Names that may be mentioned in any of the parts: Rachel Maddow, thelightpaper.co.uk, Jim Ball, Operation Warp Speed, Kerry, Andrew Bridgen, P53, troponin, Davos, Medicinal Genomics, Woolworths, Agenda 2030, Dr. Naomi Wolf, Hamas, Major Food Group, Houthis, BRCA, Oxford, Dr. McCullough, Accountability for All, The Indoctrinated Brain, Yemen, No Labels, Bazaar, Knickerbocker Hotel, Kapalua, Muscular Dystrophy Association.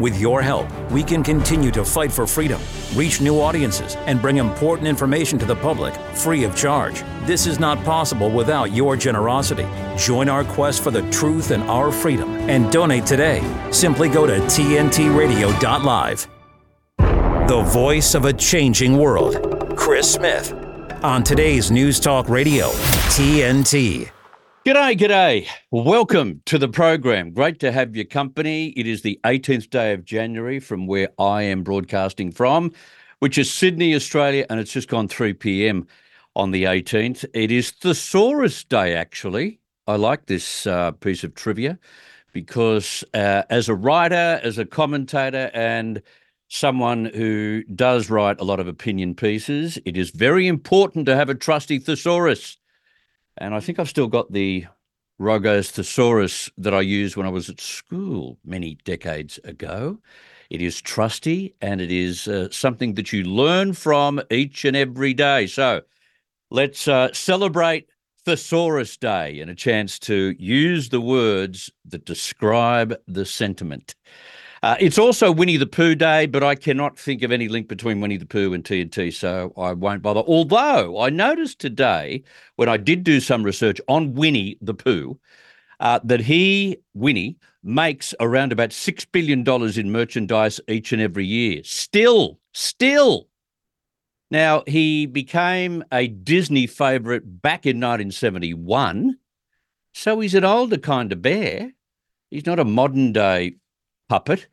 With your help, we can continue to fight for freedom, reach new audiences, and bring important information to the public free of charge. This is not possible without your generosity. Join our quest for the truth and our freedom and donate today. Simply go to TNTradio.live. The voice of a changing world, Chris Smith, on today's News Talk Radio, TNT. G'day, g'day. Welcome to the program. Great to have your company. It is the 18th day of January from where I am broadcasting from, which is Sydney, Australia, and it's just gone 3 p.m. on the 18th. It is Thesaurus Day, actually. I like this piece of trivia because as a writer, as a commentator, and someone who does write a lot of opinion pieces, it is very important to have a trusty thesaurus. And I think I've still got the Rogo's thesaurus that I used when I was at school many decades ago. It is trusty, and it is something that you learn from each and every day. So let's celebrate Thesaurus Day and a chance to use the words that describe the sentiment. It's also Winnie the Pooh Day, but I cannot think of any link between Winnie the Pooh and TNT, so I won't bother. Although I noticed today when I did do some research on Winnie the Pooh that Winnie, makes around about $6 billion in merchandise each and every year. Still. Now, he became a Disney favourite back in 1971, so he's an older kind of bear. He's not a modern-day puppet,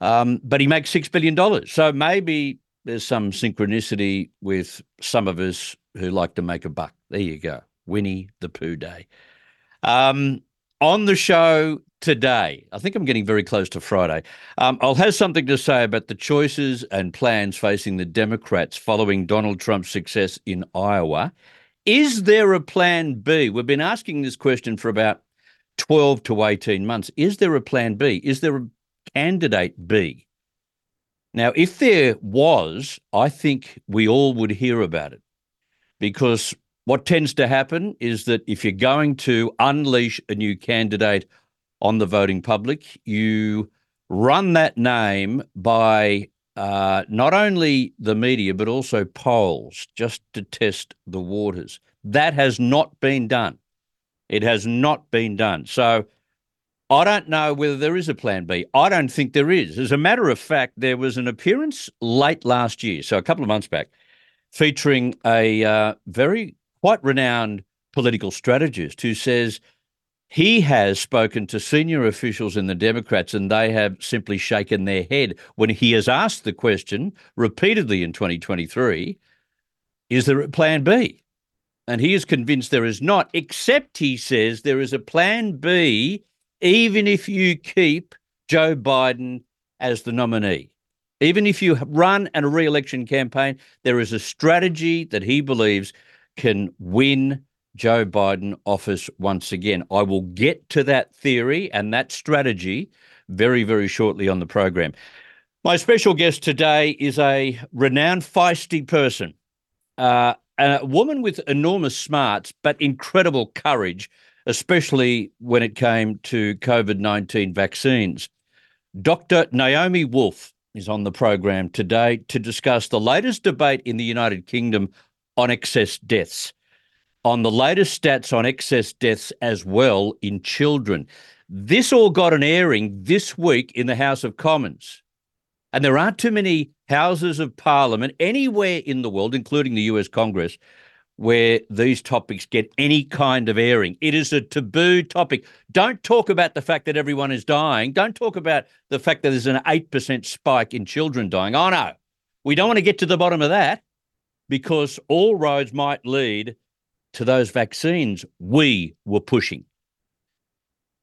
but he makes $6 billion. So maybe there's some synchronicity with some of us who like to make a buck. There you go. Winnie the Pooh Day. On the show today, I think I'm getting very close to Friday, I'll have something to say about the choices and plans facing the Democrats following Donald Trump's success in Iowa. Is there a plan B? We've been asking this question for about 12 to 18 months. Is there a plan B? Is there a candidate B? Now, if there was, I think we all would hear about it, because what tends to happen is that if you're going to unleash a new candidate on the voting public, you run that name by not only the media but also polls, just to test the waters. That has not been done. It has not been done. So I don't know whether there is a plan B. I don't think there is. As a matter of fact, there was an appearance late last year, so a couple of months back, featuring a very quite renowned political strategist who says he has spoken to senior officials in the Democrats and they have simply shaken their head when he has asked the question repeatedly in 2023, is there a plan B? And he is convinced there is not, except he says there is a plan B even if you keep Joe Biden as the nominee. Even if you run a re-election campaign, there is a strategy that he believes can win Joe Biden office once again. I will get to that theory and that strategy very, very shortly on the program. My special guest today is a renowned feisty person, a woman with enormous smarts but incredible courage, especially when it came to COVID-19 vaccines. Dr. Naomi Wolf is on the program today to discuss the latest debate in the United Kingdom on excess deaths, on the latest stats on excess deaths as well in children. This all got an airing this week in the House of Commons. And there aren't too many Houses of Parliament anywhere in the world, including the US Congress, where these topics get any kind of airing. It is a taboo topic. Don't talk about the fact that everyone is dying. Don't talk about the fact that there's an 8% spike in children dying. Oh, no, we don't want to get to the bottom of that, because all roads might lead to those vaccines we were pushing.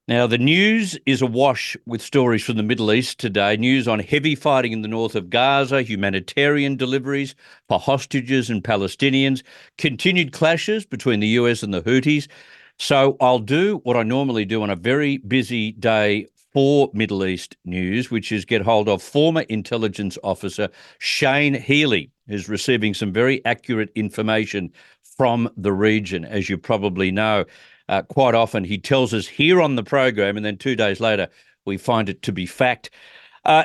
Now, the news is awash with stories from the Middle East today. News on heavy fighting in the north of Gaza, humanitarian deliveries for hostages and Palestinians, continued clashes between the US and the Houthis. So I'll do what I normally do on a very busy day for Middle East news, which is get hold of former intelligence officer Shane Healy, who's receiving some very accurate information from the region, as you probably know. Quite often he tells us here on the program, and then 2 days later we find it to be fact.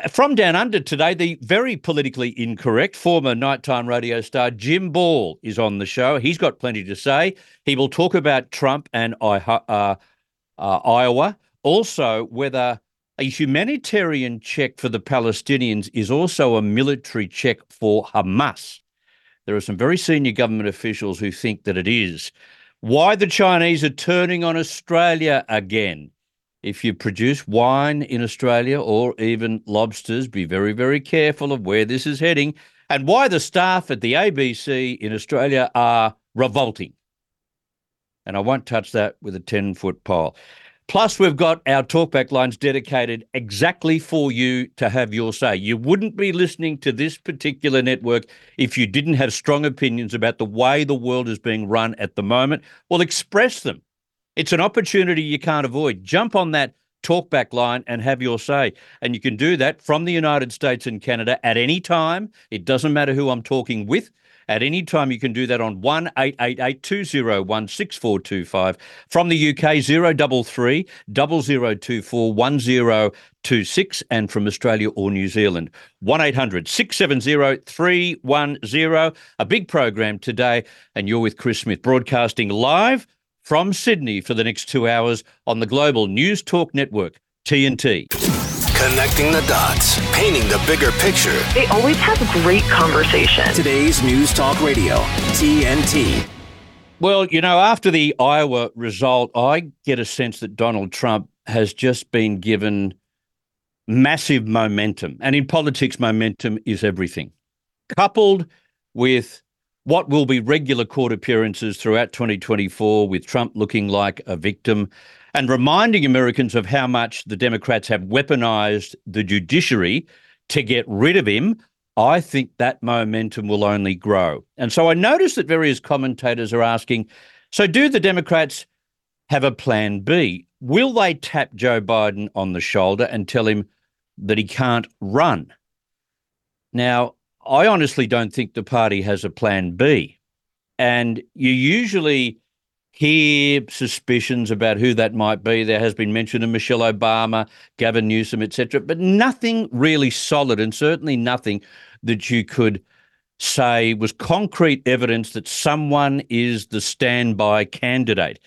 From Down Under today, the very politically incorrect former nighttime radio star Jim Ball is on the show. He's got plenty to say. He will talk about Trump and Iowa. Also, whether a humanitarian check for the Palestinians is also a military check for Hamas. There are some very senior government officials who think that it is. Why the Chinese are turning on Australia again. If you produce wine in Australia or even lobsters, be very, very careful of where this is heading, and why the staff at the ABC in Australia are revolting. And I won't touch that with a 10-foot pole. Plus, we've got our talkback lines dedicated exactly for you to have your say. You wouldn't be listening to this particular network if you didn't have strong opinions about the way the world is being run at the moment. Well, express them. It's an opportunity you can't avoid. Jump on that talkback line and have your say. And you can do that from the United States and Canada at any time. It doesn't matter who I'm talking with. At any time, you can do that on 1-888-201-6425. From the UK, 033-0024-1026. And from Australia or New Zealand, 1-800-670-310. A big program today, and you're with Chris Smith, broadcasting live from Sydney for the next 2 hours on the global news talk network, TNT. Connecting the dots, painting the bigger picture. They always have great conversation. Today's News Talk Radio, TNT. Well, you know, after the Iowa result, I get a sense that Donald Trump has just been given massive momentum. And in politics, momentum is everything. Coupled with what will be regular court appearances throughout 2024, with Trump looking like a victim and reminding Americans of how much the Democrats have weaponized the judiciary to get rid of him, I think that momentum will only grow. And so I notice that various commentators are asking, so do the Democrats have a plan B? Will they tap Joe Biden on the shoulder and tell him that he can't run? Now, I honestly don't think the party has a plan B. And you usually hear suspicions about who that might be. There has been mention of Michelle Obama, Gavin Newsom, etc., but nothing really solid, and certainly nothing that you could say was concrete evidence that someone is the standby candidate.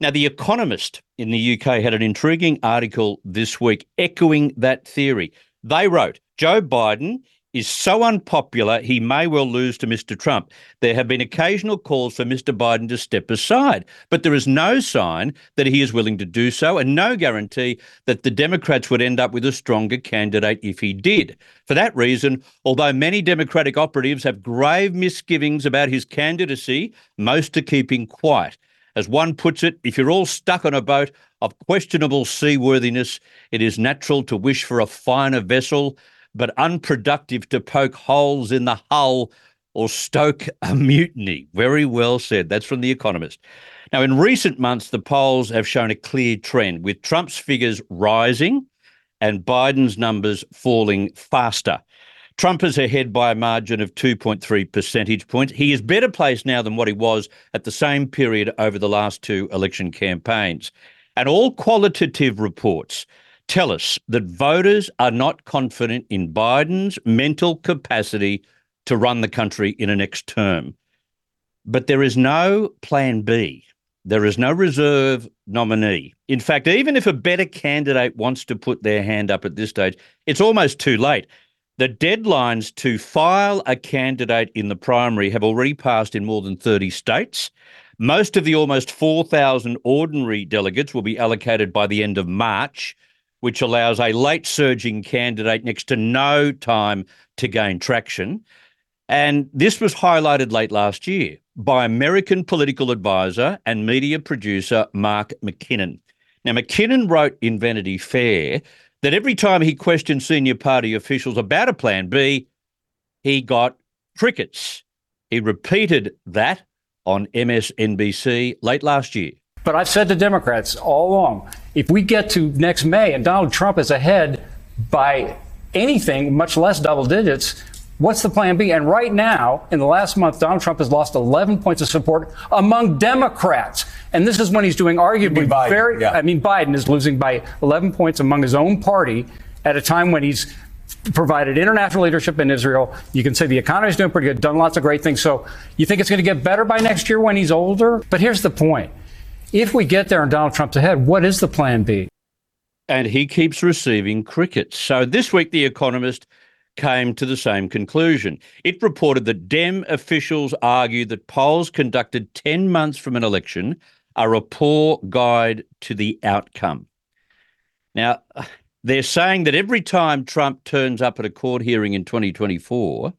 Now, The Economist in the UK had an intriguing article this week echoing that theory. They wrote, Joe Biden is so unpopular, he may well lose to Mr. Trump. There have been occasional calls for Mr. Biden to step aside, but there is no sign that he is willing to do so and no guarantee that the Democrats would end up with a stronger candidate if he did. For that reason, although many Democratic operatives have grave misgivings about his candidacy, most are keeping quiet. As one puts it, if you're all stuck on a boat of questionable seaworthiness, it is natural to wish for a finer vessel, but unproductive to poke holes in the hull or stoke a mutiny. Very well said. That's from The Economist. Now, in recent months, the polls have shown a clear trend, with Trump's figures rising and Biden's numbers falling faster. Trump is ahead by a margin of 2.3 percentage points. He is better placed now than what he was at the same period over the last two election campaigns. And all qualitative reports tell us that voters are not confident in Biden's mental capacity to run the country in a next term. But there is no plan B. There is no reserve nominee. In fact, even if a better candidate wants to put their hand up at this stage, it's almost too late. The deadlines to file a candidate in the primary have already passed in more than 30 states. Most of the almost 4,000 ordinary delegates will be allocated by the end of March, which allows a late-surging candidate next to no time to gain traction. And this was highlighted late last year by American political advisor and media producer Mark McKinnon. Now, McKinnon wrote in Vanity Fair that every time he questioned senior party officials about a plan B, he got crickets. He repeated that on MSNBC late last year. But I've said to Democrats all along, if we get to next May and Donald Trump is ahead by anything, much less double digits, what's the plan B? And right now, in the last month, Donald Trump has lost 11 points of support among Democrats. And this is when he's doing arguably Biden is losing by 11 points among his own party at a time when he's provided international leadership in Israel. You can say the economy's doing pretty good, done lots of great things. So you think it's going to get better by next year when he's older? But here's the point. If we get there and Donald Trump's ahead, what is the plan B? And he keeps receiving crickets. So this week, The Economist came to the same conclusion. It reported that Dem officials argue that polls conducted 10 months from an election are a poor guide to the outcome. Now, they're saying that every time Trump turns up at a court hearing in 2024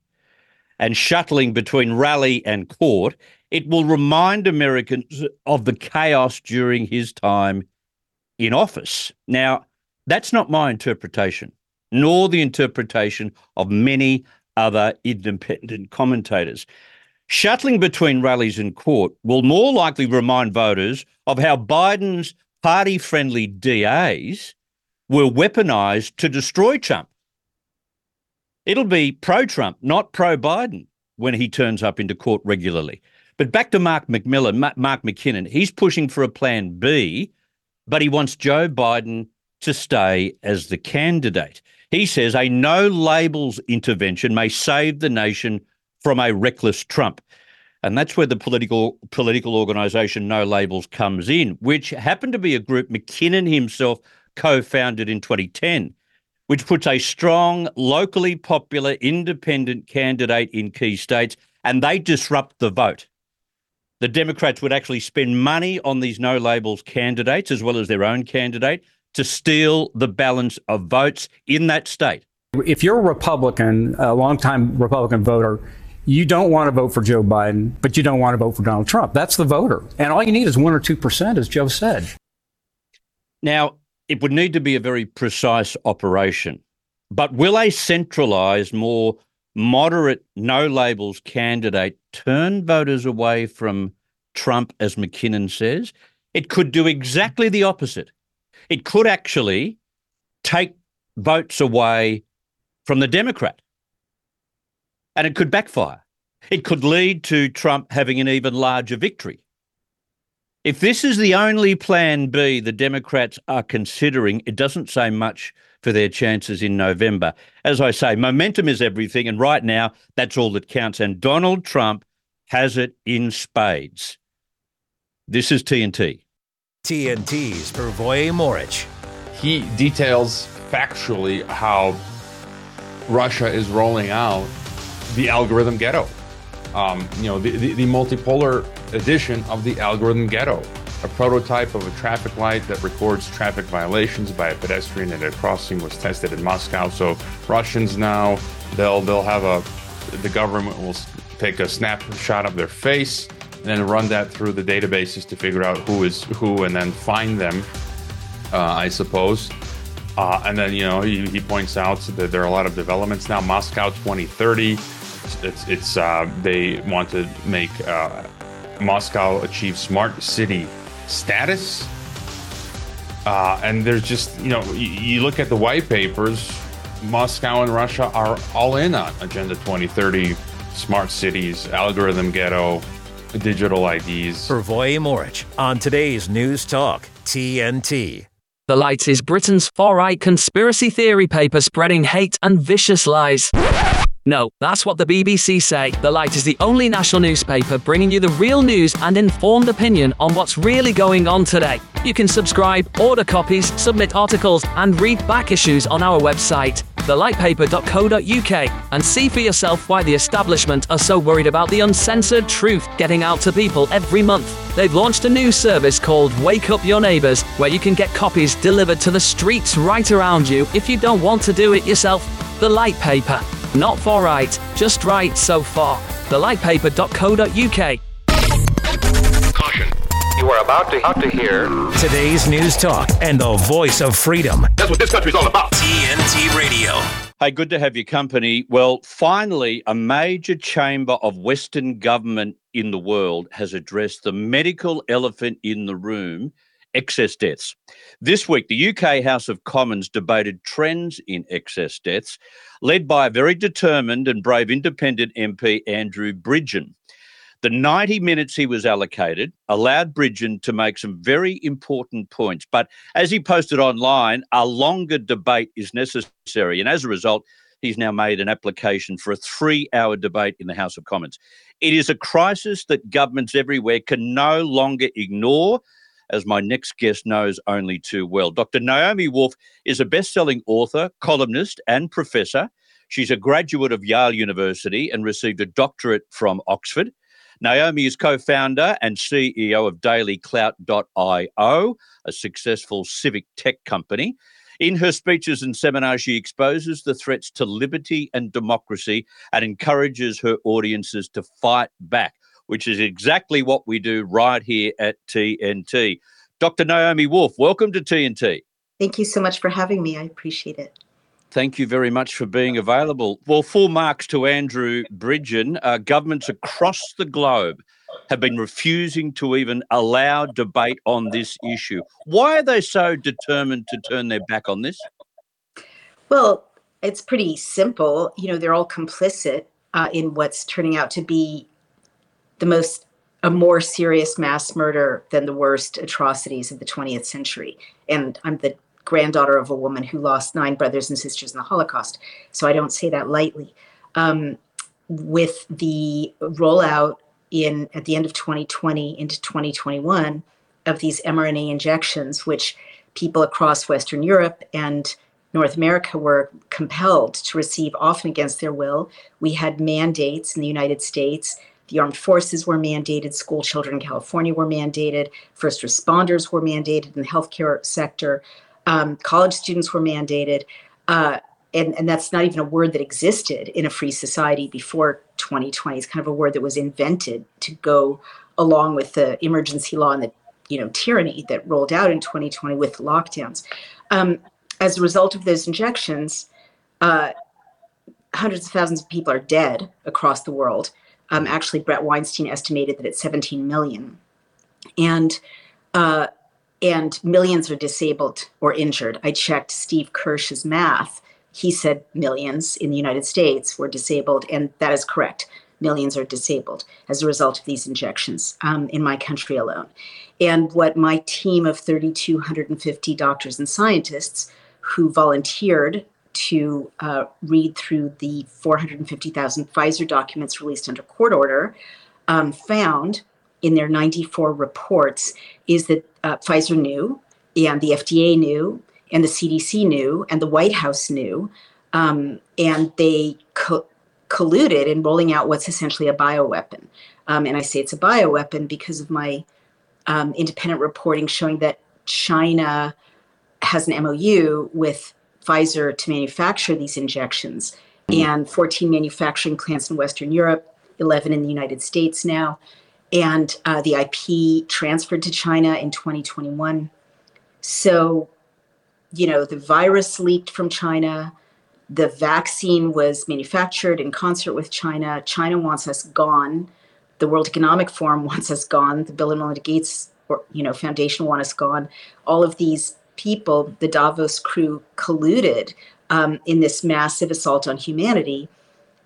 and shuttling between rally and court, it will remind Americans of the chaos during his time in office. Now, that's not my interpretation, nor the interpretation of many other independent commentators. Shuttling between rallies and court will more likely remind voters of how Biden's party-friendly DAs were weaponized to destroy Trump. It'll be pro-Trump, not pro-Biden, when he turns up into court regularly. But back to Mark McKinnon. He's pushing for a plan B, but he wants Joe Biden to stay as the candidate. He says a no labels intervention may save the nation from a reckless Trump. And that's where the political organisation No Labels comes in, which happened to be a group McKinnon himself co-founded in 2010, which puts a strong, locally popular, independent candidate in key states, and they disrupt the vote. The Democrats would actually spend money on these No Labels candidates, as well as their own candidate, to steal the balance of votes in that state. If you're a Republican, a longtime Republican voter, you don't want to vote for Joe Biden, but you don't want to vote for Donald Trump. That's the voter. And all you need is 1 or 2%, as Joe said. Now, it would need to be a very precise operation. But will a centralised, more moderate, no-labels candidate turn voters away from Trump, as McKinnon says? It could do exactly the opposite. It could actually take votes away from the Democrat. And it could backfire. It could lead to Trump having an even larger victory. If this is the only plan B the Democrats are considering, it doesn't say much for their chances in November. As I say, momentum is everything, and right now, that's all that counts. And Donald Trump has it in spades. This is TNT. TNT's Pervoy Morich. He details factually how Russia is rolling out the algorithm ghetto. The multipolar edition of the algorithm ghetto, a prototype of a traffic light that records traffic violations by a pedestrian at a crossing, was tested in Moscow. So Russians now, they'll have the government will take a snapshot of their face and then run that through the databases to figure out who is who and then find them, I suppose. And then, he points out that there are a lot of developments now. Moscow 2030. It's they want to make Moscow achieve smart city status. And there's just, you look at the white papers, Moscow and Russia are all in on Agenda 2030, smart cities, algorithm ghetto, digital IDs. Pervoy Morich on today's News Talk TNT. The Light is Britain's far-right conspiracy theory paper spreading hate and vicious lies. No, that's what the BBC say. The Light is the only national newspaper bringing you the real news and informed opinion on what's really going on today. You can subscribe, order copies, submit articles, and read back issues on our website, thelightpaper.co.uk, and see for yourself why the establishment are so worried about the uncensored truth getting out to people every month. They've launched a new service called Wake Up Your Neighbours, where you can get copies delivered to the streets right around you if you don't want to do it yourself. The Light Paper. Not far right, just right so far. thelightpaper.co.uk. Caution. You are about to hear today's news talk and the voice of freedom. That's what this country's all about. TNT Radio. Hey, good to have your company. Well, finally, a major chamber of Western government in the world has addressed the medical elephant in the room, excess deaths. This week, the UK House of Commons debated trends in excess deaths, led by a very determined and brave independent MP, Andrew Bridgen. The 90 minutes he was allocated allowed Bridgen to make some very important points, but as he posted online, a longer debate is necessary, and as a result, he's now made an application for a 3-hour debate in the House of Commons. It is a crisis that governments everywhere can no longer ignore, as my next guest knows only too well. Dr. Naomi Wolf is a best-selling author, columnist and professor. She's a graduate of Yale University and received a doctorate from Oxford. Naomi is co-founder and CEO of dailyclout.io, a successful civic tech company. In her speeches and seminars, she exposes the threats to liberty and democracy and encourages her audiences to fight back, which is exactly what we do right here at TNT. Dr. Naomi Wolf, welcome to TNT. Thank you so much for having me. I appreciate it. Thank you very much for being available. Well, full marks to Andrew Bridgen. Governments across the globe have been refusing to even allow debate on this issue. Why are they so determined to turn their back on this? Well, it's pretty simple. You know, they're all complicit in what's turning out to be a more serious mass murder than the worst atrocities of the 20th century. And I'm the granddaughter of a woman who lost 9 brothers and sisters in the Holocaust, so I don't say that lightly. With the rollout at the end of 2020 into 2021 of these mRNA injections, which people across Western Europe and North America were compelled to receive, often against their will. We had mandates in the United States. The armed forces were mandated, school children in California were mandated, first responders were mandated in the healthcare sector. College students were mandated, and that's not even a word that existed in a free society before 2020. It's kind of a word that was invented to go along with the emergency law and the tyranny that rolled out in 2020 with lockdowns. As a result of those injections, hundreds of thousands of people are dead across the world. Actually, Brett Weinstein estimated that it's 17 million. And millions are disabled or injured. I checked Steve Kirsch's math. He said millions in the United States were disabled, and that is correct. Millions are disabled as a result of these injections in my country alone. And what my team of 3,250 doctors and scientists who volunteered to read through the 450,000 Pfizer documents released under court order found in their 94 reports is that Pfizer knew, and the FDA knew, and the CDC knew, and the White House knew, and they colluded in rolling out what's essentially a bioweapon. And I say it's a bioweapon because of my independent reporting showing that China has an MOU with Pfizer to manufacture these injections, and 14 manufacturing plants in Western Europe, 11 in the United States now. And the IP transferred to China in 2021. So, the virus leaked from China. The vaccine was manufactured in concert with China. China wants us gone. The World Economic Forum wants us gone. The Bill and Melinda Gates Foundation want us gone. All of these people, the Davos crew, colluded in this massive assault on humanity.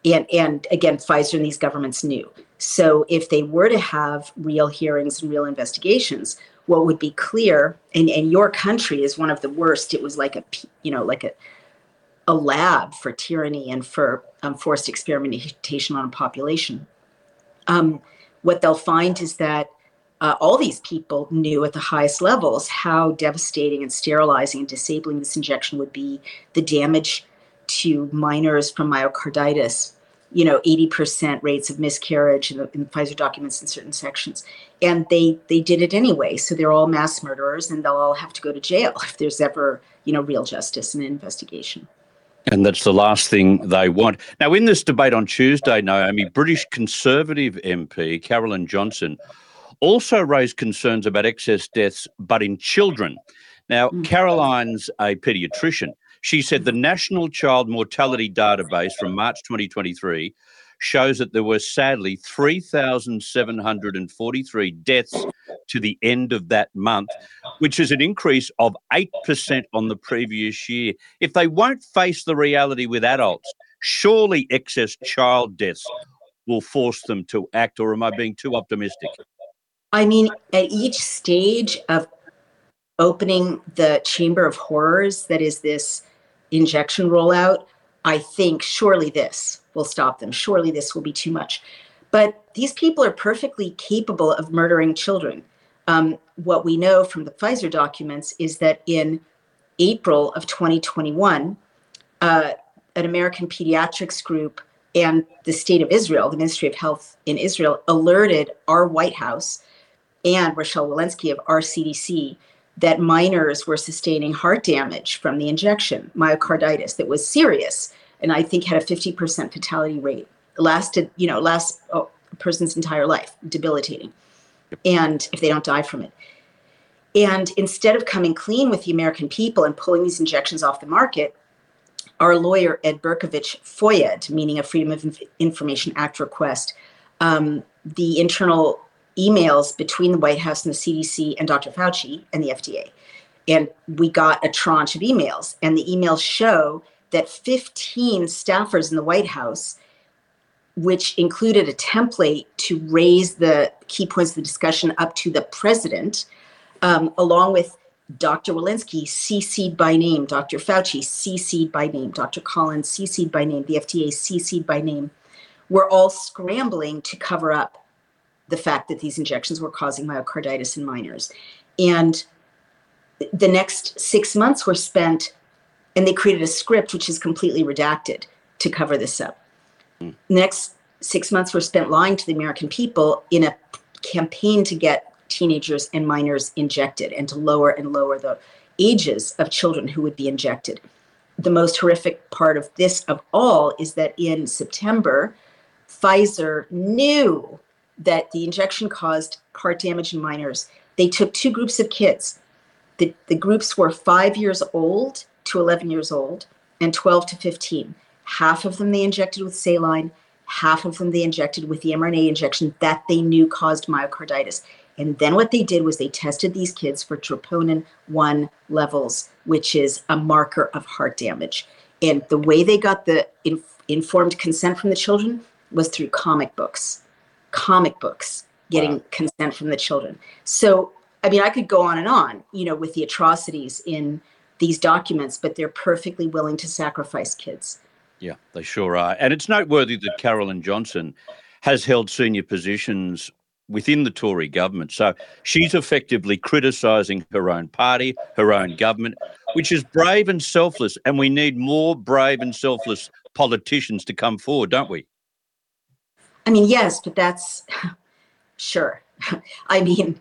And again, Pfizer and these governments knew. So if they were to have real hearings and real investigations, what would be clear, and your country is one of the worst. It was like a lab for tyranny and for forced experimentation on a population. What they'll find is that all these people knew at the highest levels how devastating and sterilizing and disabling this injection would be, the damage to minors from myocarditis, 80% rates of miscarriage in the Pfizer documents in certain sections. And they did it anyway. So they're all mass murderers, and they'll all have to go to jail if there's ever, real justice and investigation. And that's the last thing they want. Now, in this debate on Tuesday, Naomi, British Conservative MP Carolyn Johnson also raised concerns about excess deaths, but in children. Now, Caroline's a pediatrician. She said the National Child Mortality Database from March 2023 shows that there were sadly 3,743 deaths to the end of that month, which is an increase of 8% on the previous year. If they won't face the reality with adults, surely excess child deaths will force them to act, or am I being too optimistic? I mean, at each stage of opening the chamber of horrors that is this injection rollout, I think surely this will stop them. Surely this will be too much. But these people are perfectly capable of murdering children. What we know from the Pfizer documents is that in April of 2021, an American pediatrics group and the state of Israel, the Ministry of Health in Israel, alerted our White House and Rochelle Walensky of our CDC that minors were sustaining heart damage from the injection, myocarditis, that was serious, and I think had a 50% fatality rate. Lasted a person's entire life, debilitating, and if they don't die from it. And instead of coming clean with the American people and pulling these injections off the market, our lawyer, Ed Berkovich, FOIA'd, meaning a Freedom of Information Act request, the internal emails between the White House and the CDC and Dr. Fauci and the FDA. And we got a tranche of emails. And the emails show that 15 staffers in the White House, which included a template to raise the key points of the discussion up to the president, along with Dr. Walensky, CC'd by name, Dr. Fauci, CC'd by name, Dr. Collins, CC'd by name, the FDA, CC'd by name, were all scrambling to cover up the fact that these injections were causing myocarditis in minors. And the next 6 months were spent, and they created a script which is completely redacted to cover this up. The next 6 months were spent lying to the American people in a campaign to get teenagers and minors injected and to lower and lower the ages of children who would be injected. The most horrific part of this of all is that in September, Pfizer knew that the injection caused heart damage in minors. They took two groups of kids. The groups were 5 years old to 11 years old and 12 to 15. Half of them they injected with saline, half of them they injected with the mRNA injection that they knew caused myocarditis. And then what they did was they tested these kids for troponin 1 levels, which is a marker of heart damage. And the way they got the informed consent from the children was through comic books, getting consent from the children. So, I mean, I could go on and on, with the atrocities in these documents, but they're perfectly willing to sacrifice kids. Yeah, they sure are. And it's noteworthy that Carolyn Johnson has held senior positions within the Tory government. So she's effectively criticising her own party, her own government, which is brave and selfless. And we need more brave and selfless politicians to come forward, don't we? I mean, yes, but that's, sure. I mean,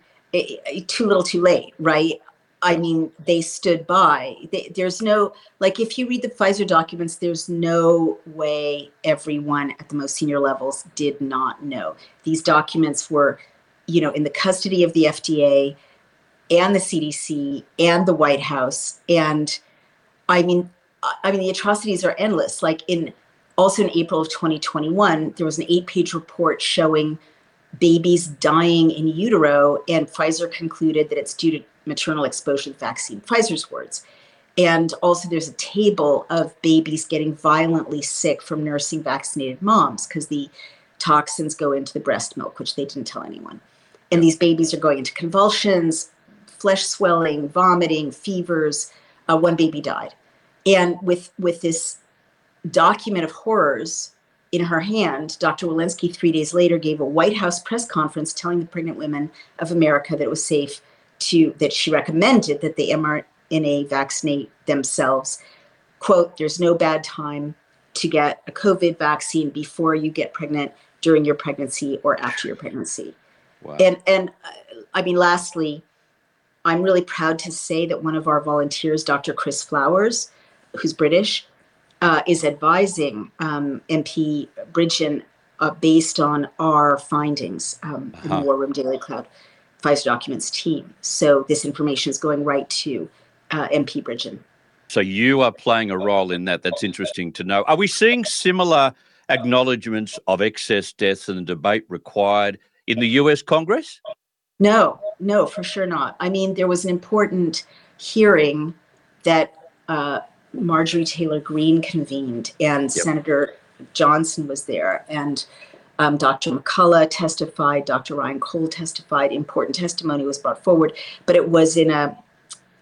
too little too late, right? I mean, they stood by. There's no, if you read the Pfizer documents, there's no way everyone at the most senior levels did not know. These documents were, in the custody of the FDA and the CDC and the White House. And I mean, the atrocities are endless. Also in April of 2021, there was an 8-page report showing babies dying in utero, and Pfizer concluded that it's due to maternal exposure to vaccine, Pfizer's words. And also there's a table of babies getting violently sick from nursing vaccinated moms because the toxins go into the breast milk, which they didn't tell anyone. And these babies are going into convulsions, flesh swelling, vomiting, fevers. One baby died. And with this document of horrors in her hand, Dr. Walensky 3 days later gave a White House press conference telling the pregnant women of America that it was safe that she recommended that the mRNA vaccinate themselves. Quote, there's no bad time to get a COVID vaccine before you get pregnant, during your pregnancy, or after your pregnancy. Wow. And lastly, I'm really proud to say that one of our volunteers, Dr. Chris Flowers, who's British, is advising MP Bridgen based on our findings in the War Room Daily Cloud Pfizer documents team. So this information is going right to MP Bridgen. So you are playing a role in that. That's interesting to know. Are we seeing similar acknowledgements of excess deaths and the debate required in the US Congress? No, for sure not. I mean, there was an important hearing that Marjorie Taylor Greene convened, and Senator Johnson was there, and Dr. McCullough testified, Dr. Ryan Cole testified, important testimony was brought forward, but it was in a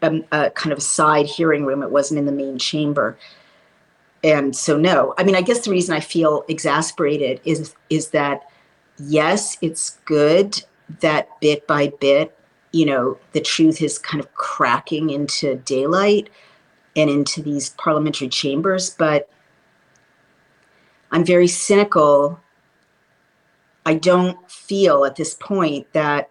kind of a side hearing room. It wasn't in the main chamber. And so, no, I mean, I guess the reason I feel exasperated is that, yes, it's good that bit by bit, you know, the truth is kind of cracking into daylight and into these parliamentary chambers. But I'm very cynical. I don't feel at this point that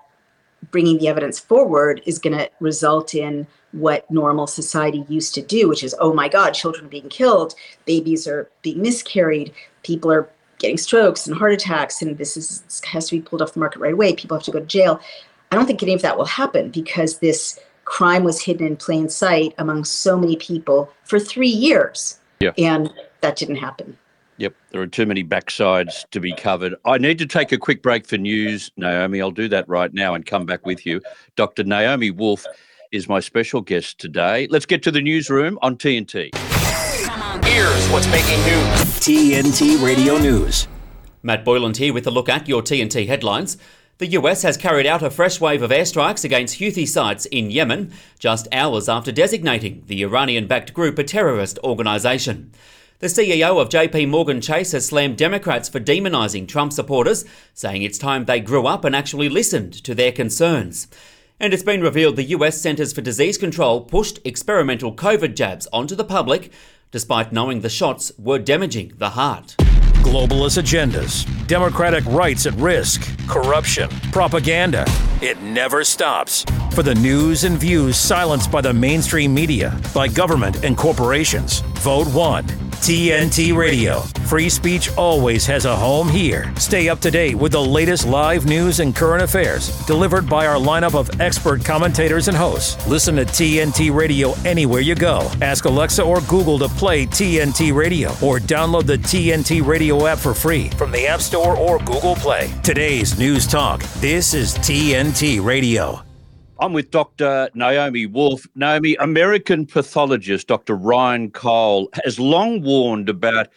bringing the evidence forward is going to result in what normal society used to do, which is, oh my God, children are being killed, babies are being miscarried, people are getting strokes and heart attacks, and this has to be pulled off the market right away, people have to go to jail. I don't think any of that will happen because this crime was hidden in plain sight among so many people for 3 years. Yeah. And that didn't happen. Yep, there are too many backsides to be covered. I need to take a quick break for news, Naomi. I'll do that right now and come back with you. Dr. Naomi Wolf is my special guest today. Let's get to the newsroom on TNT. Here's what's making news. TNT Radio News. Matt Boyland here with a look at your TNT headlines. The US has carried out a fresh wave of airstrikes against Houthi sites in Yemen, just hours after designating the Iranian-backed group a terrorist organisation. The CEO of JP Morgan Chase has slammed Democrats for demonising Trump supporters, saying it's time they grew up and actually listened to their concerns. And it's been revealed the US Centers for Disease Control pushed experimental COVID jabs onto the public, despite knowing the shots were damaging the heart. Globalist agendas, democratic rights at risk, corruption, propaganda. It never stops. For the news and views silenced by the mainstream media, by government and corporations, vote one. TNT Radio. Free speech always has a home here. Stay up to date with the latest live news and current affairs delivered by our lineup of expert commentators and hosts. Listen to TNT Radio anywhere you go. Ask Alexa or Google to play TNT Radio or download the TNT Radio app for free from the App Store or Google Play. Today's news talk. This is TNT Radio. I'm with Dr. Naomi Wolf. Naomi, American pathologist Dr. Ryan Cole has long warned about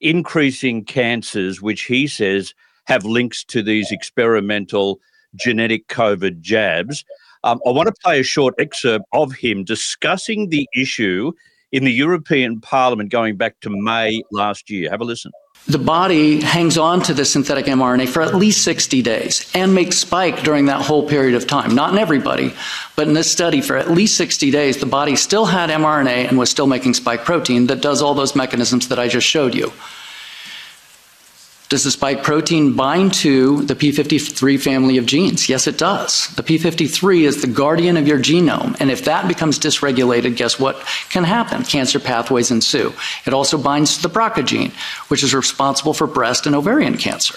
increasing cancers, which he says have links to these experimental genetic COVID jabs. I want to play a short excerpt of him discussing the issue in the European Parliament going back to May last year. Have a listen. The body hangs on to the synthetic mRNA for at least 60 days and makes spike during that whole period of time. Not in everybody, but in this study for at least 60 days, the body still had mRNA and was still making spike protein that does all those mechanisms that I just showed you. Does the spike protein bind to the P53 family of genes? Yes, it does. The P53 is the guardian of your genome, and if that becomes dysregulated, guess what can happen? Cancer pathways ensue. It also binds to the BRCA gene, which is responsible for breast and ovarian cancer.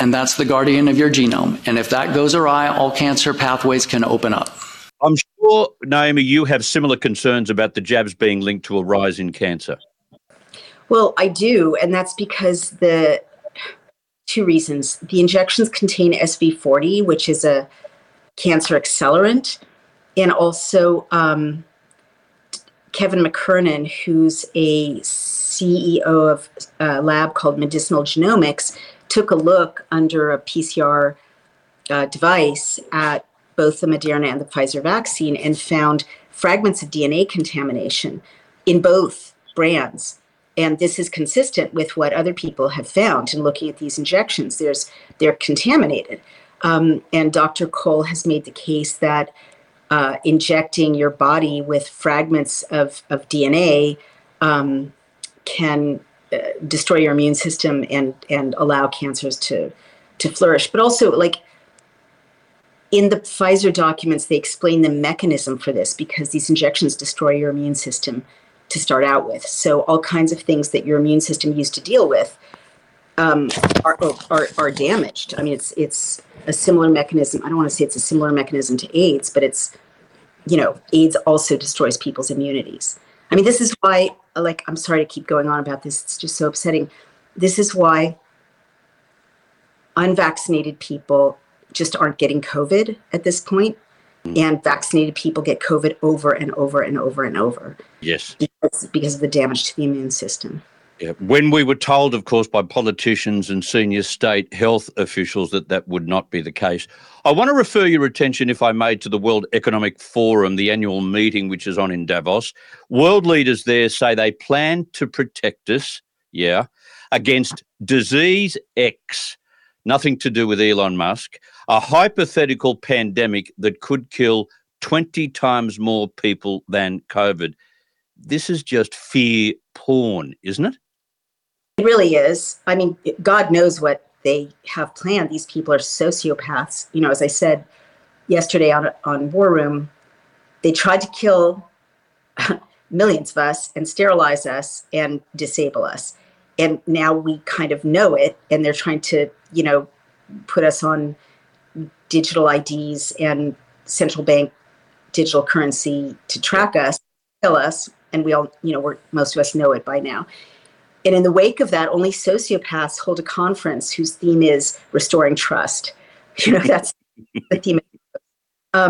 And that's the guardian of your genome, and if that goes awry, all cancer pathways can open up. I'm sure, Naomi, you have similar concerns about the jabs being linked to a rise in cancer. Well, I do, and that's because the two reasons. The injections contain SV40, which is a cancer accelerant, and also Kevin McKernan, who's a CEO of a lab called Medicinal Genomics, took a look under a PCR device at both the Moderna and the Pfizer vaccine and found fragments of DNA contamination in both brands. And this is consistent with what other people have found in looking at these injections. They're contaminated. And Dr. Cole has made the case that injecting your body with fragments of DNA can destroy your immune system and allow cancers to flourish. But also, like, in the Pfizer documents, they explain the mechanism for this because these injections destroy your immune system to start out with. So all kinds of things that your immune system used to deal with are damaged. I mean, it's a similar mechanism. I don't want to say it's a similar mechanism to AIDS, but it's, you know, AIDS also destroys people's immunities. I mean, this is why, like, I'm sorry to keep going on about this. It's just so upsetting. This is why unvaccinated people just aren't getting COVID at this point. And vaccinated people get COVID over and over and over and over. Yes. Because of the damage to the immune system. Yeah. When we were told, of course, by politicians and senior state health officials that that would not be the case. I want to refer your attention, if I may, to the World Economic Forum, the annual meeting which is on in Davos. World leaders there say they plan to protect us, against disease X, nothing to do with Elon Musk, a hypothetical pandemic that could kill 20 times more people than COVID. This is just fear porn, isn't it? It really is. I mean, God knows what they have planned. These people are sociopaths. You know, as I said yesterday on War Room, they tried to kill millions of us and sterilize us and disable us. And now we kind of know it, and they're trying to, you know, put us on digital IDs and central bank digital currency to track us, kill us. And we all, you know, most of us know it by now. And in the wake of that, only sociopaths hold a conference whose theme is restoring trust. You know, that's the theme. They may have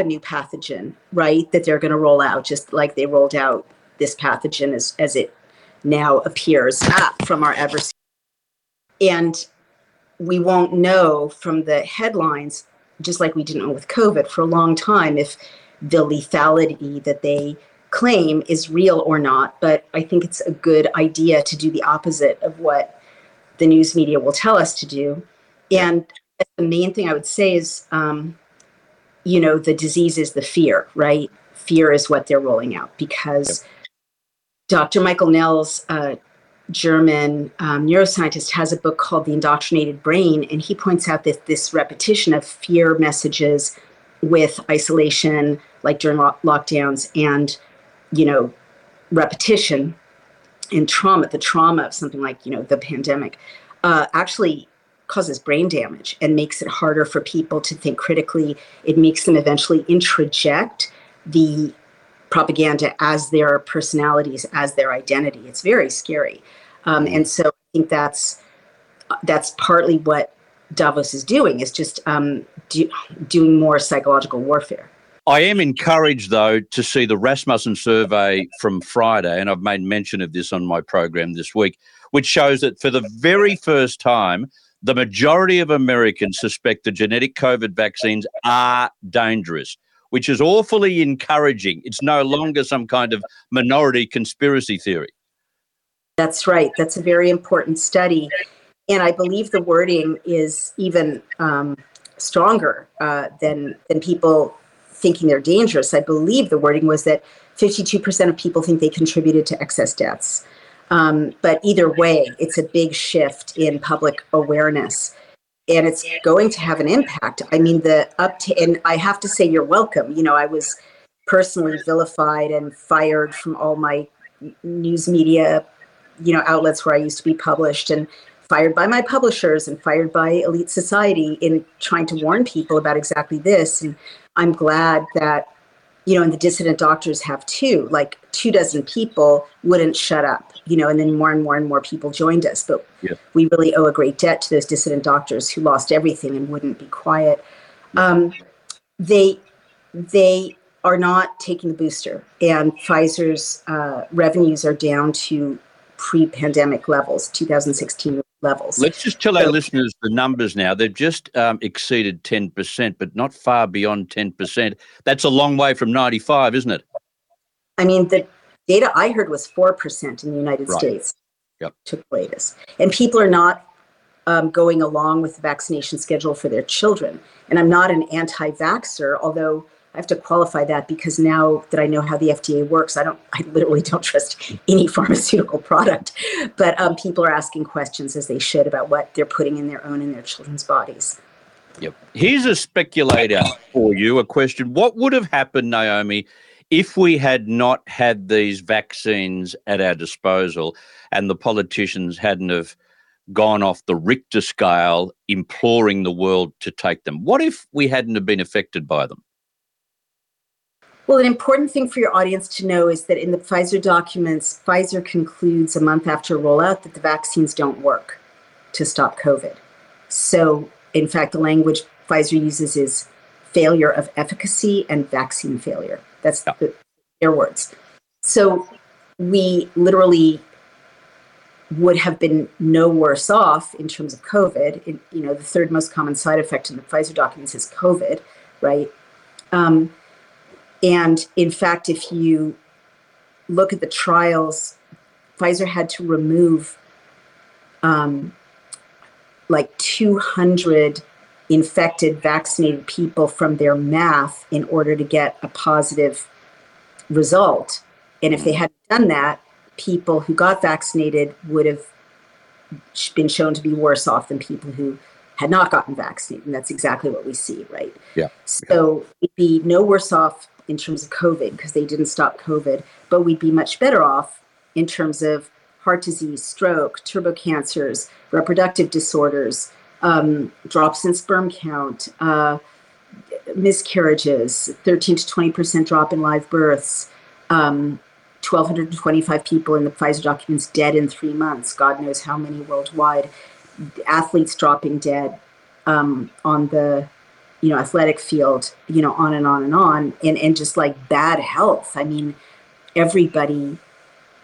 a new pathogen, right, that they're going to roll out, just like they rolled out this pathogen as it now appears from our adversary. And we won't know from the headlines, just like we didn't know with COVID for a long time, if the lethality that they claim is real or not. But I think it's a good idea to do the opposite of what the news media will tell us to do. And the main thing I would say is, the disease is the fear, right? Fear is what they're rolling out, because Dr. Michael Nell's German neuroscientist has a book called The Indoctrinated Brain, and he points out that this repetition of fear messages with isolation, like during lockdowns, and, you know, repetition and trauma, the trauma of something like, you know, the pandemic, actually causes brain damage and makes it harder for people to think critically. It makes them eventually introject the propaganda as their personalities, as their identity. It's very scary. And so I think that's partly what Davos is doing, is just doing more psychological warfare. I am encouraged, though, to see the Rasmussen survey from Friday, and I've made mention of this on my program this week, which shows that for the very first time, the majority of Americans suspect the genetic COVID vaccines are dangerous, which is awfully encouraging. It's no longer some kind of minority conspiracy theory. That's right. That's a very important study. And I believe the wording is even stronger than people thinking they're dangerous. I believe the wording was that 52% of people think they contributed to excess deaths. But either way, it's a big shift in public awareness. And it's going to have an impact. I mean, the uptake, and I have to say, you're welcome. You know, I was personally vilified and fired from all my news media, you know, outlets where I used to be published, and fired by my publishers and fired by elite society in trying to warn people about exactly this. And I'm glad that, you know, and the dissident doctors have too, like 24 people wouldn't shut up, you know, and then more and more and more people joined us. But we really owe a great debt to those dissident doctors who lost everything and wouldn't be quiet. They are not taking the booster, and Pfizer's revenues are down to pre-pandemic levels, 2016 levels. Let's just tell our listeners the numbers now. They've just exceeded 10%, but not far beyond 10%. That's a long way from 95, isn't it? I mean, the data I heard was 4% in the United States. Yep. Took the latest. And people are not going along with the vaccination schedule for their children. And I'm not an anti-vaxxer, although I have to qualify that, because now that I know how the FDA works, I literally don't trust any pharmaceutical product. But people are asking questions, as they should, about what they're putting in their own and their children's bodies. Yep. Here's a speculator for you, a question. What would have happened, Naomi, if we had not had these vaccines at our disposal and the politicians hadn't have gone off the Richter scale imploring the world to take them? What if we hadn't have been affected by them? Well, an important thing for your audience to know is that in the Pfizer documents, Pfizer concludes a month after rollout that the vaccines don't work to stop COVID. So, in fact, the language Pfizer uses is failure of efficacy and vaccine failure. That's their words. So we literally would have been no worse off in terms of COVID. It, you know, the third most common side effect in the Pfizer documents is COVID, right? And in fact, if you look at the trials, Pfizer had to remove 200 infected vaccinated people from their math in order to get a positive result. And if they hadn't done that, people who got vaccinated would have been shown to be worse off than people who had not gotten vaccinated. And that's exactly what we see, right? Yeah. So we'd be no worse off in terms of COVID because they didn't stop COVID, but we'd be much better off in terms of heart disease, stroke, turbo cancers, reproductive disorders, drops in sperm count, miscarriages, 13 to 20% drop in live births, 1,225 people in the Pfizer documents dead in 3 months, God knows how many worldwide, athletes dropping dead on the, you know, athletic field, you know, on and on and on, and just like bad health. I mean, everybody,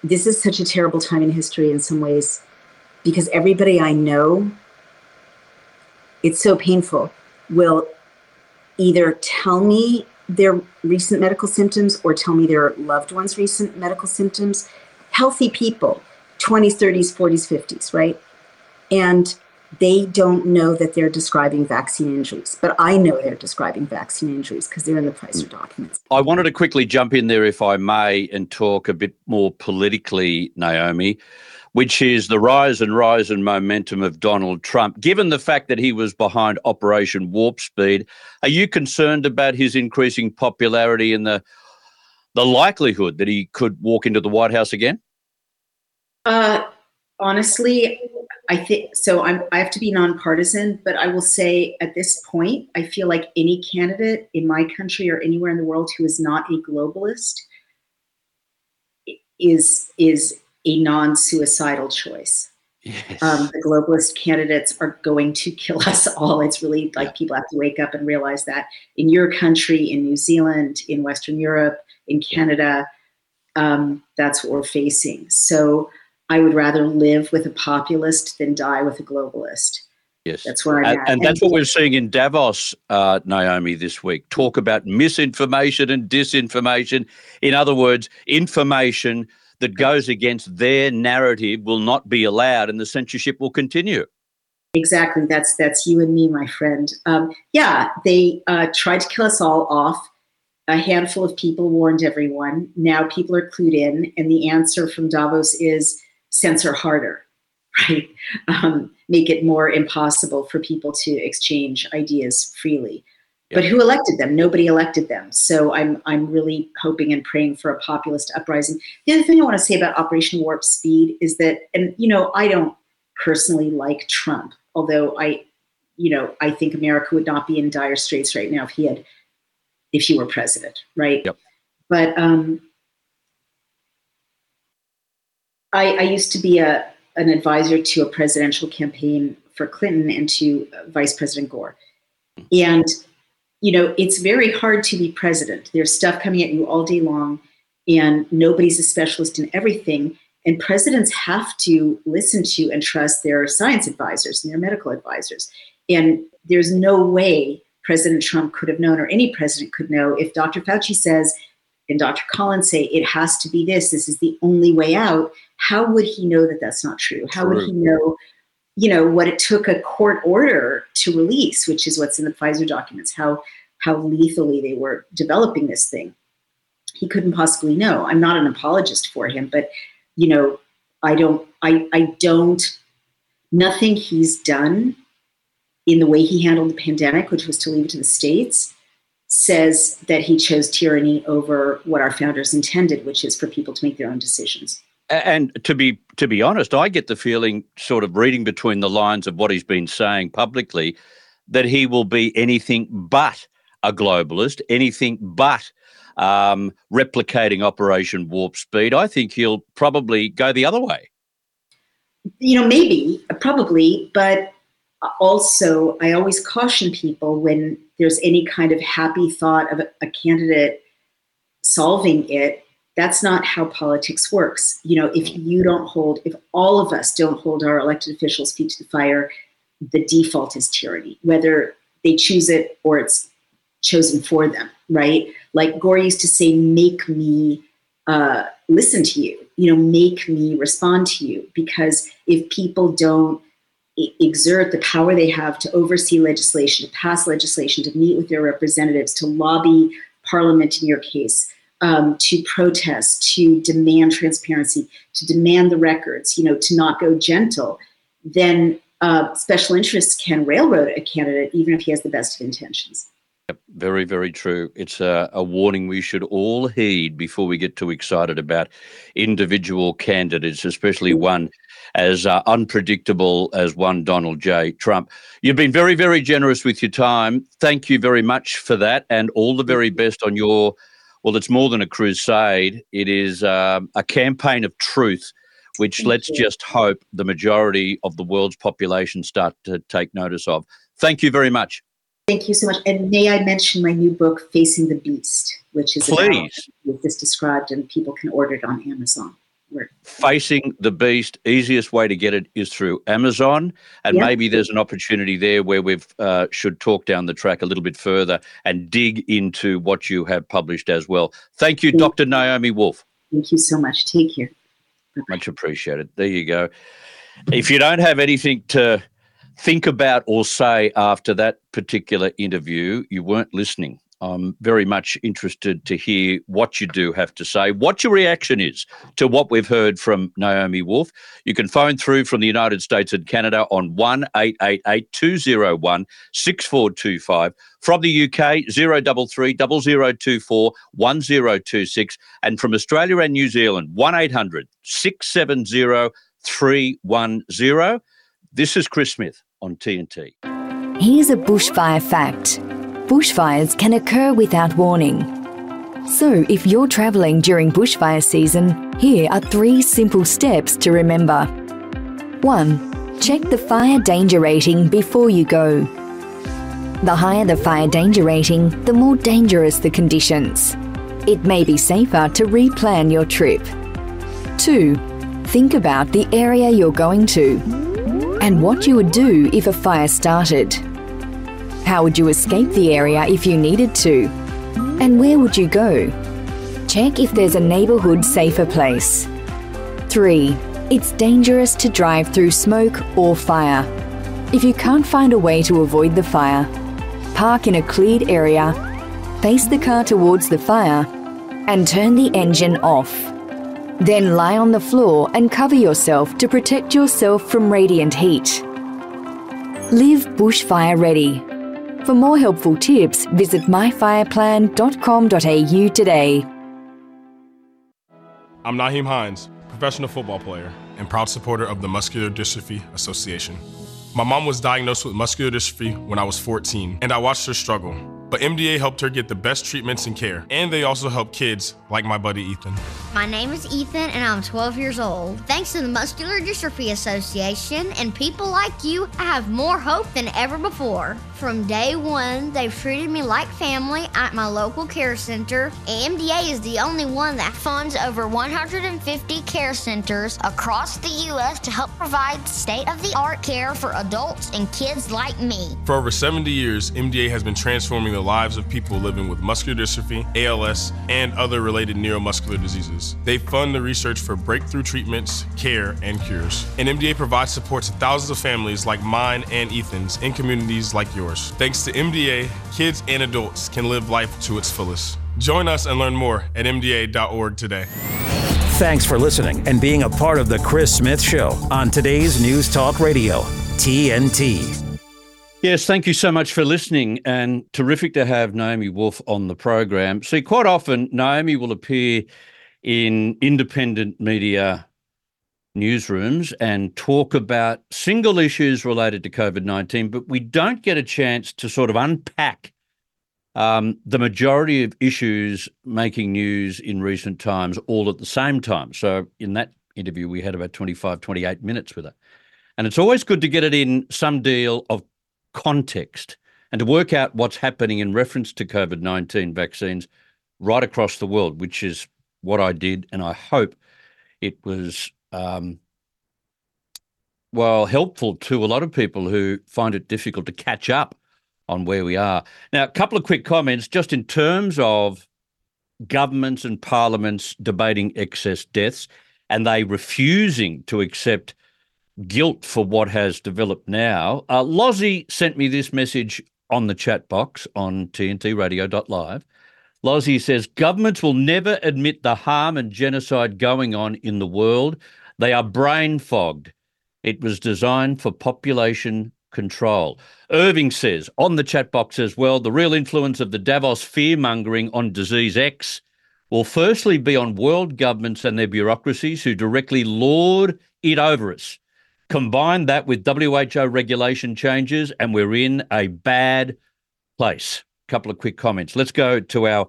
this is such a terrible time in history in some ways, because everybody I know, it's so painful, will either tell me their recent medical symptoms or tell me their loved ones' recent medical symptoms. Healthy people, 20s, 30s, 40s, 50s, right? And they don't know that they're describing vaccine injuries, but I know they're describing vaccine injuries because they're in the Pfizer documents. I wanted to quickly jump in there, if I may, and talk a bit more politically, Naomi, which is the rise and momentum of Donald Trump. Given the fact that he was behind Operation Warp Speed, are you concerned about his increasing popularity and the likelihood that he could walk into the White House again? Honestly, I think so. I have to be nonpartisan, but I will say at this point, I feel like any candidate in my country or anywhere in the world who is not a globalist is a non-suicidal choice. Yes. The globalist candidates are going to kill us all. It's really like people have to wake up and realize that in your country, in New Zealand, in Western Europe, in Canada, that's what we're facing. So I would rather live with a populist than die with a globalist. Yes. That's where I'm at. And that's what we're seeing in Davos, Naomi, this week. Talk about misinformation and disinformation. In other words, information that goes against their narrative will not be allowed, and the censorship will continue. Exactly. That's you and me, my friend. They tried to kill us all off. A handful of people warned everyone. Now people are clued in, and the answer from Davos is censor harder, right? Make it more impossible for people to exchange ideas freely. But who elected them? Nobody elected them. So I'm really hoping and praying for a populist uprising. The other thing I want to say about Operation Warp Speed is that, and you know, I don't personally like Trump, although I think America would not be in dire straits right now if he were president, right? Yep. But I used to be an advisor to a presidential campaign for Clinton and to Vice President Gore, and you know, it's very hard to be president. There's stuff coming at you all day long, and nobody's a specialist in everything. And presidents have to listen to and trust their science advisors and their medical advisors. And there's no way President Trump could have known, or any president could know, if Dr. Fauci says and Dr. Collins say it has to be this, this is the only way out, how would he know that that's not true? How would he know, you know, what it took a court order to release, which is what's in the Pfizer documents, how lethally they were developing this thing? He couldn't possibly know. I'm not an apologist for him, but, you know, nothing he's done in the way he handled the pandemic, which was to leave it to the states, says that he chose tyranny over what our founders intended, which is for people to make their own decisions. And to be honest, I get the feeling, sort of reading between the lines of what he's been saying publicly, that he will be anything but a globalist, anything but replicating Operation Warp Speed. I think he'll probably go the other way. You know, maybe, probably, but also I always caution people when there's any kind of happy thought of a candidate solving it, That's not how politics works. You know, if you don't hold, if all of us don't hold our elected officials' feet to the fire, the default is tyranny, whether they choose it or it's chosen for them, right? Like Gore used to say, make me listen to you, you know, make me respond to you. Because if people don't exert the power they have to oversee legislation, to pass legislation, to meet with their representatives, to lobby Parliament in your case, to protest, to demand transparency, to demand the records, you know, to not go gentle, then special interests can railroad a candidate, even if he has the best of intentions. Yep, very, very true. It's a warning we should all heed before we get too excited about individual candidates, especially one as unpredictable as one Donald J. Trump. You've been very, very generous with your time. Thank you very much for that, and all the very best on your, well, it's more than a crusade. It is a campaign of truth, which just hope the majority of the world's population start to take notice of. Thank you very much. Thank you so much. And may I mention my new book, Facing the Beast, which is about this described, and people can order it on Amazon. Facing the Beast, easiest way to get it is through Amazon, and maybe there's an opportunity there where we should talk down the track a little bit further and dig into what you have published as well. Thank you, Dr. Naomi Wolf. Thank you so much. Take care. Bye-bye. Much appreciated. There you go. If you don't have anything to think about or say after that particular interview, you weren't listening. I'm very much interested to hear what you do have to say, what your reaction is to what we've heard from Naomi Wolf. You can phone through from the United States and Canada on 1-888-201-6425. From the UK, 033-0024-1026. And from Australia and New Zealand, 1-800-670-310. This is Chris Smith on TNT. Here's a bushfire fact. Bushfires can occur without warning. So if you're travelling during bushfire season, here are three simple steps to remember. 1. Check the fire danger rating before you go. The higher the fire danger rating, the more dangerous the conditions. It may be safer to replan your trip. 2. Think about the area you're going to and what you would do if a fire started. How would you escape the area if you needed to? And where would you go? Check if there's a neighbourhood safer place. 3. It's dangerous to drive through smoke or fire. If you can't find a way to avoid the fire, park in a cleared area, face the car towards the fire, and turn the engine off. Then lie on the floor and cover yourself to protect yourself from radiant heat. Live bushfire ready. For more helpful tips, visit myfireplan.com.au today. I'm Naheem Hines, professional football player and proud supporter of the Muscular Dystrophy Association. My mom was diagnosed with muscular dystrophy when I was 14, and I watched her struggle. But MDA helped her get the best treatments and care, and they also help kids like my buddy Ethan. My name is Ethan, and I'm 12 years old. Thanks to the Muscular Dystrophy Association and people like you, I have more hope than ever before. From day one, they've treated me like family at my local care center. MDA is the only one that funds over 150 care centers across the U.S. to help provide state-of-the-art care for adults and kids like me. For over 70 years, MDA has been transforming the lives of people living with muscular dystrophy, ALS, and other related neuromuscular diseases. They fund the research for breakthrough treatments, care, and cures. And MDA provides support to thousands of families like mine and Ethan's in communities like yours. Thanks to MDA, kids and adults can live life to its fullest. Join us and learn more at MDA.org today. Thanks for listening and being a part of The Chris Smith Show on today's News Talk Radio, TNT. Yes, thank you so much for listening, and terrific to have Naomi Wolf on the program. See, quite often Naomi will appear in independent media newsrooms and talk about single issues related to COVID-19, but we don't get a chance to sort of unpack the majority of issues making news in recent times all at the same time. So in that interview, we had about 28 minutes with her. And it's always good to get it in some deal of context and to work out what's happening in reference to COVID-19 vaccines right across the world, which is what I did, and I hope it was helpful to a lot of people who find it difficult to catch up on where we are. Now, a couple of quick comments just in terms of governments and parliaments debating excess deaths and they refusing to accept guilt for what has developed now. Lozzie sent me this message on the chat box on TNTradio.live. Lozzie says, governments will never admit the harm and genocide going on in the world. They are brain fogged. It was designed for population control. Irving says, on the chat box as well, the real influence of the Davos fear-mongering on disease X will firstly be on world governments and their bureaucracies who directly lord it over us. Combine that with WHO regulation changes and we're in a bad place. A couple of quick comments. Let's go to our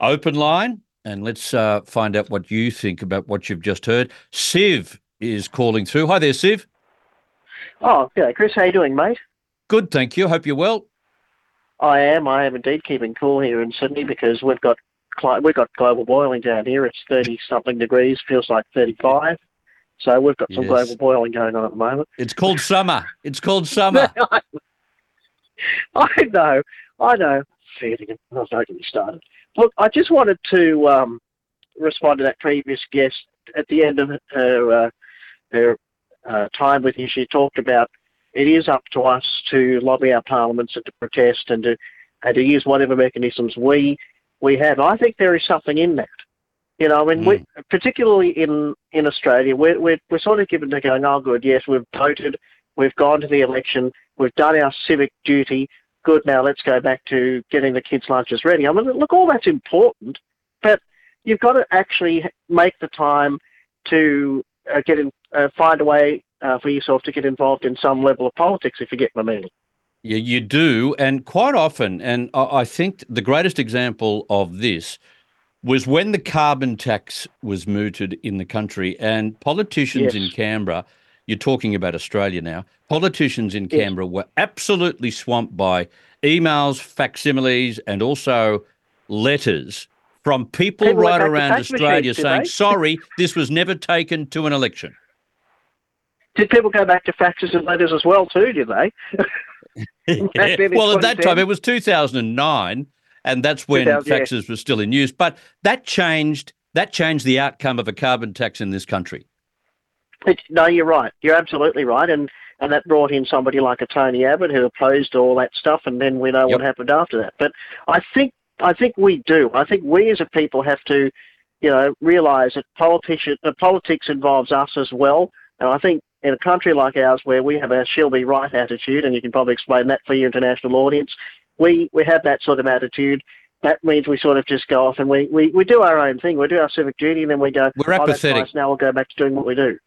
open line and let's find out what you think about what you've just heard. Siv is calling through. Hi there, Siv. Oh, yeah, Chris, how you doing, mate? Good, thank you. Hope you're well. I am indeed keeping cool here in Sydney because we've got global boiling down here. It's 30-something degrees, feels like 35. So we've got some global boiling going on at the moment. It's called summer. It's called summer. I know. I'm not getting started. Look, I just wanted to respond to that previous guest. At the end of her time with you, she talked about it is up to us to lobby our parliaments and to protest and to use whatever mechanisms we have. I think there is something in that. You know, I mean, we, particularly in Australia, we're sort of given to going, oh, good, yes, we've voted, we've gone to the election, we've done our civic duty, good, now let's go back to getting the kids' lunches ready. I mean, look, all that's important, but you've got to actually make the time to find a way for yourself to get involved in some level of politics, if you get my meaning. Yeah, you do, and quite often, and I think the greatest example of this was when the carbon tax was mooted in the country and politicians in Canberra, you're talking about Australia now, politicians in Canberra were absolutely swamped by emails, facsimiles and also letters from people right around Australia saying, sorry, this was never taken to an election. Did people go back to faxes and letters as well too, did they? Well, at that time, it was 2009. And that's when faxes were still in use. But that changed the outcome of a carbon tax in this country. No, you're right. You're absolutely right. And that brought in somebody like a Tony Abbott who opposed all that stuff, and then we know what happened after that. But I think we do. I think we as a people have to, you know, realise that politics involves us as well. And I think in a country like ours where we have a she'll be right attitude, and you can probably explain that for your international audience, We have that sort of attitude. That means we sort of just go off and we do our own thing. We do our civic duty and then we go, we're apathetic. That's nice, now we'll go back to doing what we do.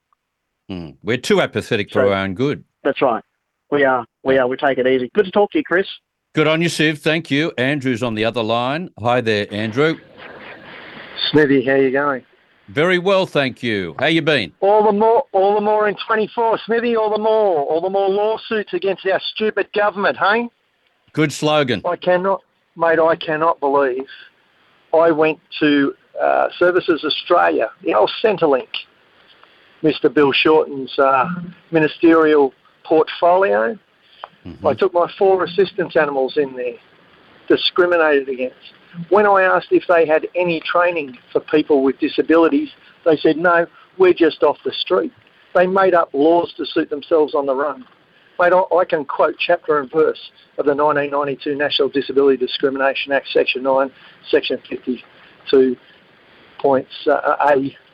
We're too apathetic for our own good. That's right. We are. We take it easy. Good to talk to you, Chris. Good on you, Siv. Thank you. Andrew's on the other line. Hi there, Andrew. Smithy, how you going? Very well, thank you. How you been? All the more in 24, Smithy, all the more lawsuits against our stupid government, hey? Good slogan. I cannot believe I went to Services Australia, the old Centrelink, Mr. Bill Shorten's ministerial portfolio. Mm-hmm. I took my 4 assistance animals in there, discriminated against. When I asked if they had any training for people with disabilities, they said, no, we're just off the street. They made up laws to suit themselves on the run. Mate, I can quote chapter and verse of the 1992 National Disability Discrimination Act, Section 9, Section 52, points 2,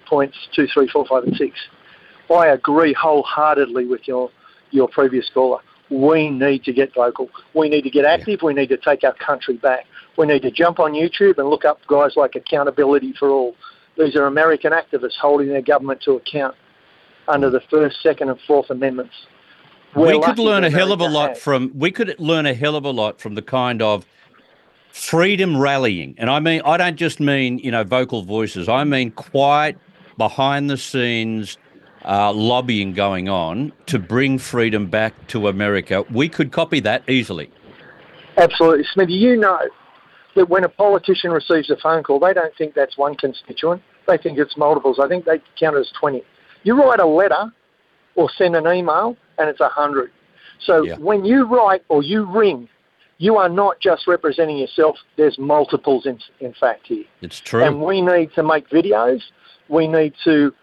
3, 4, 5 and 6. I agree wholeheartedly with your previous caller. We need to get vocal. We need to get active. We need to take our country back. We need to jump on YouTube and look up guys like Accountability for All. These are American activists holding their government to account under the First, Second and Fourth Amendments. We could learn a hell of a lot from the kind of freedom rallying. And I mean, I don't just mean, you know, vocal voices. I mean quiet, behind-the-scenes lobbying going on to bring freedom back to America. We could copy that easily. Absolutely. Smithy, you know that when a politician receives a phone call, they don't think that's one constituent. They think it's multiples. I think they count it as 20. You write a letter or send an email, and it's 100. So when you write or you ring, you are not just representing yourself. There's multiples, in fact, here. It's true. And we need to make videos. We need to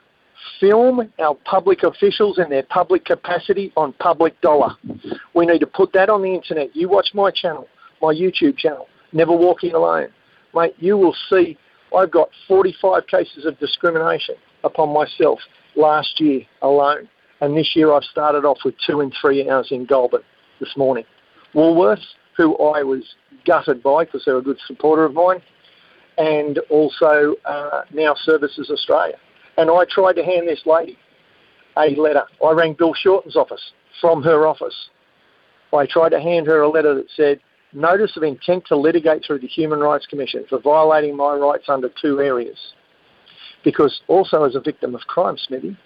film our public officials in their public capacity on public dollar. We need to put that on the internet. You watch my channel, my YouTube channel, Never Walking Alone. Mate, you will see I've got 45 cases of discrimination upon myself last year alone. And this year I've started off with 2 and 3 hours in Goulburn this morning. Woolworths, who I was gutted by because they're a good supporter of mine, and also now Services Australia. And I tried to hand this lady a letter. I rang Bill Shorten's office from her office. I tried to hand her a letter that said, notice of intent to litigate through the Human Rights Commission for violating my rights under 2 areas. Because also as a victim of crime, Smithy,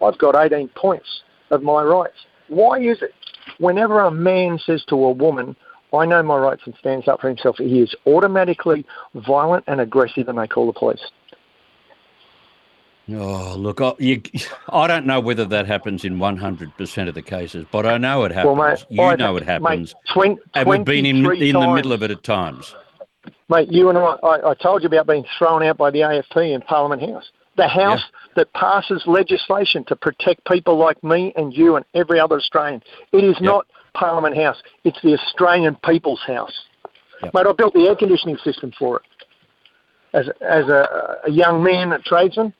I've got 18 points of my rights. Why is it whenever a man says to a woman, I know my rights and stands up for himself, he is automatically violent and aggressive and they call the police? Oh, look, I don't know whether that happens in 100% of the cases, but I know it happens. Well, mate, I know it happens. Mate, and we've been in the middle of it at times. Mate, you and I told you about being thrown out by the AFP in Parliament House, the House that passes legislation to protect people like me and you and every other Australian. It is not Parliament House. It's the Australian People's House. Yep. Mate, I built the air conditioning system for it as a young man, a tradesman.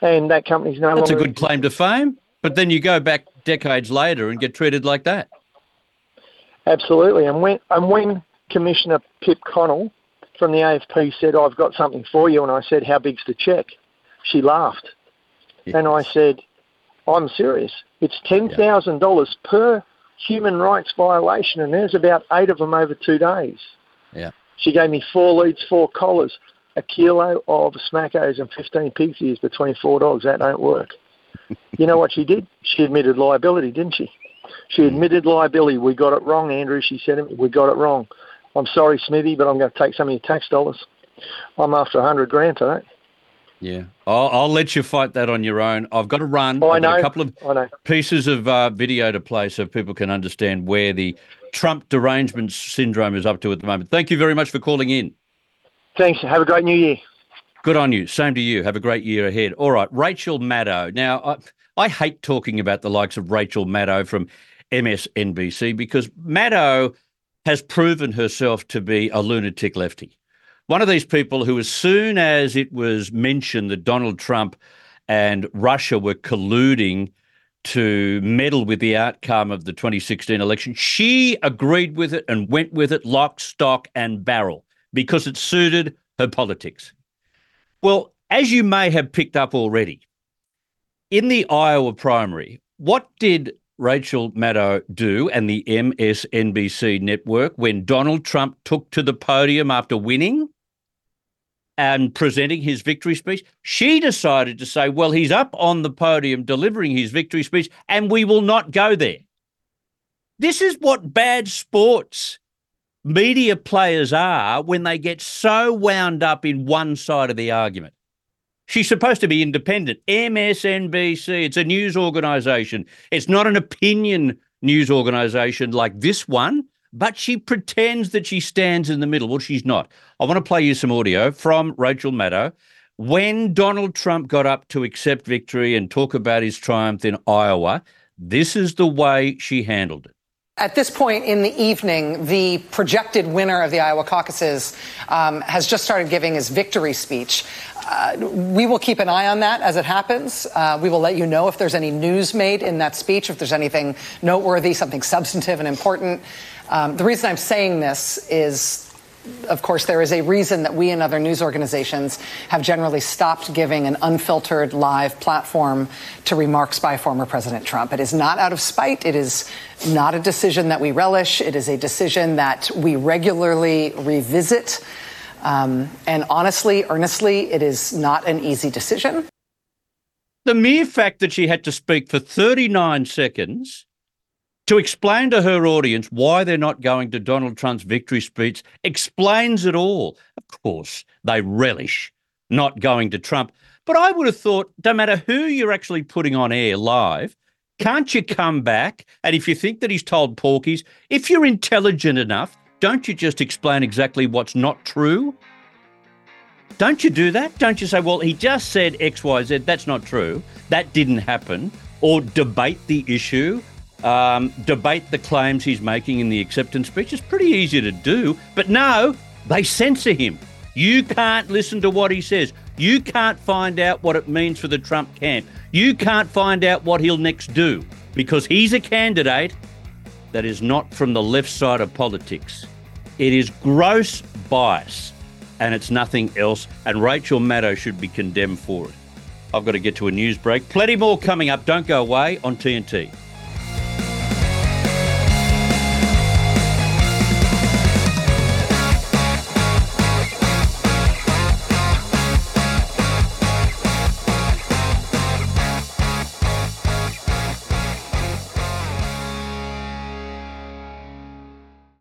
And that company's no longer... That's a good claim to fame, but then you go back decades later and get treated like that. Absolutely. And when Commissioner Pip Connell from the AFP said, I've got something for you, and I said, how big's the cheque? She laughed. Yes. And I said, I'm serious. It's $10,000 per human rights violation, and there's about 8 of them over 2 days. Yeah. She gave me 4 leads, 4 collars. A kilo of smackos and 15 pig's ears between 4 dogs, that don't work. You know what she did? She admitted liability, didn't she? She admitted liability. We got it wrong, Andrew, she said. We got it wrong. I'm sorry, Smithy, but I'm going to take some of your tax dollars. I'm after 100 grand today. Yeah. I'll let you fight that on your own. I've got to run. I know. I've got a couple of pieces of video to play so people can understand where the Trump derangement syndrome is up to at the moment. Thank you very much for calling in. Thanks. Have a great new year. Good on you. Same to you. Have a great year ahead. All right. Rachel Maddow. Now, I hate talking about the likes of Rachel Maddow from MSNBC because Maddow has proven herself to be a lunatic lefty. One of these people who, as soon as it was mentioned that Donald Trump and Russia were colluding to meddle with the outcome of the 2016 election, she agreed with it and went with it lock, stock and barrel, because it suited her politics. Well, as you may have picked up already, in the Iowa primary, what did Rachel Maddow do and the MSNBC network when Donald Trump took to the podium after winning and presenting his victory speech? She decided to say, well, he's up on the podium delivering his victory speech and we will not go there. This is what bad sports media players are when they get so wound up in one side of the argument. She's supposed to be independent. MSNBC, it's a news organisation. It's not an opinion news organisation like this one, but she pretends that she stands in the middle. Well, she's not. I want to play you some audio from Rachel Maddow when Donald Trump got up to accept victory and talk about his triumph in Iowa. This is the way she handled it. At this point in the evening, the projected winner of the Iowa caucuses has just started giving his victory speech. We will keep an eye on that as it happens. We will let you know if there's any news made in that speech, if there's anything noteworthy, something substantive and important. The reason I'm saying this is, of course, there is a reason that we and other news organizations have generally stopped giving an unfiltered live platform to remarks by former President Trump. It is not out of spite. It is not a decision that we relish. It is a decision that we regularly revisit. And honestly, earnestly, it is not an easy decision. The mere fact that she had to speak for 39 seconds to explain to her audience why they're not going to Donald Trump's victory speech explains it all. Of course, they relish not going to Trump. But I would have thought, no matter who you're actually putting on air live, can't you come back? And if you think that he's told porkies, if you're intelligent enough, don't you just explain exactly what's not true? Don't you do that? Don't you say, well, he just said X, Y, Z. That's not true. That didn't happen. Or debate the issue, debate the claims he's making in the acceptance speech. It's pretty easy to do. But no, they censor him. You can't listen to what he says. You can't find out what it means for the Trump camp. You can't find out what he'll next do because he's a candidate that is not from the left side of politics. It is gross bias and it's nothing else. And Rachel Maddow should be condemned for it. I've got to get to a news break. Plenty more coming up. Don't go away on TNT.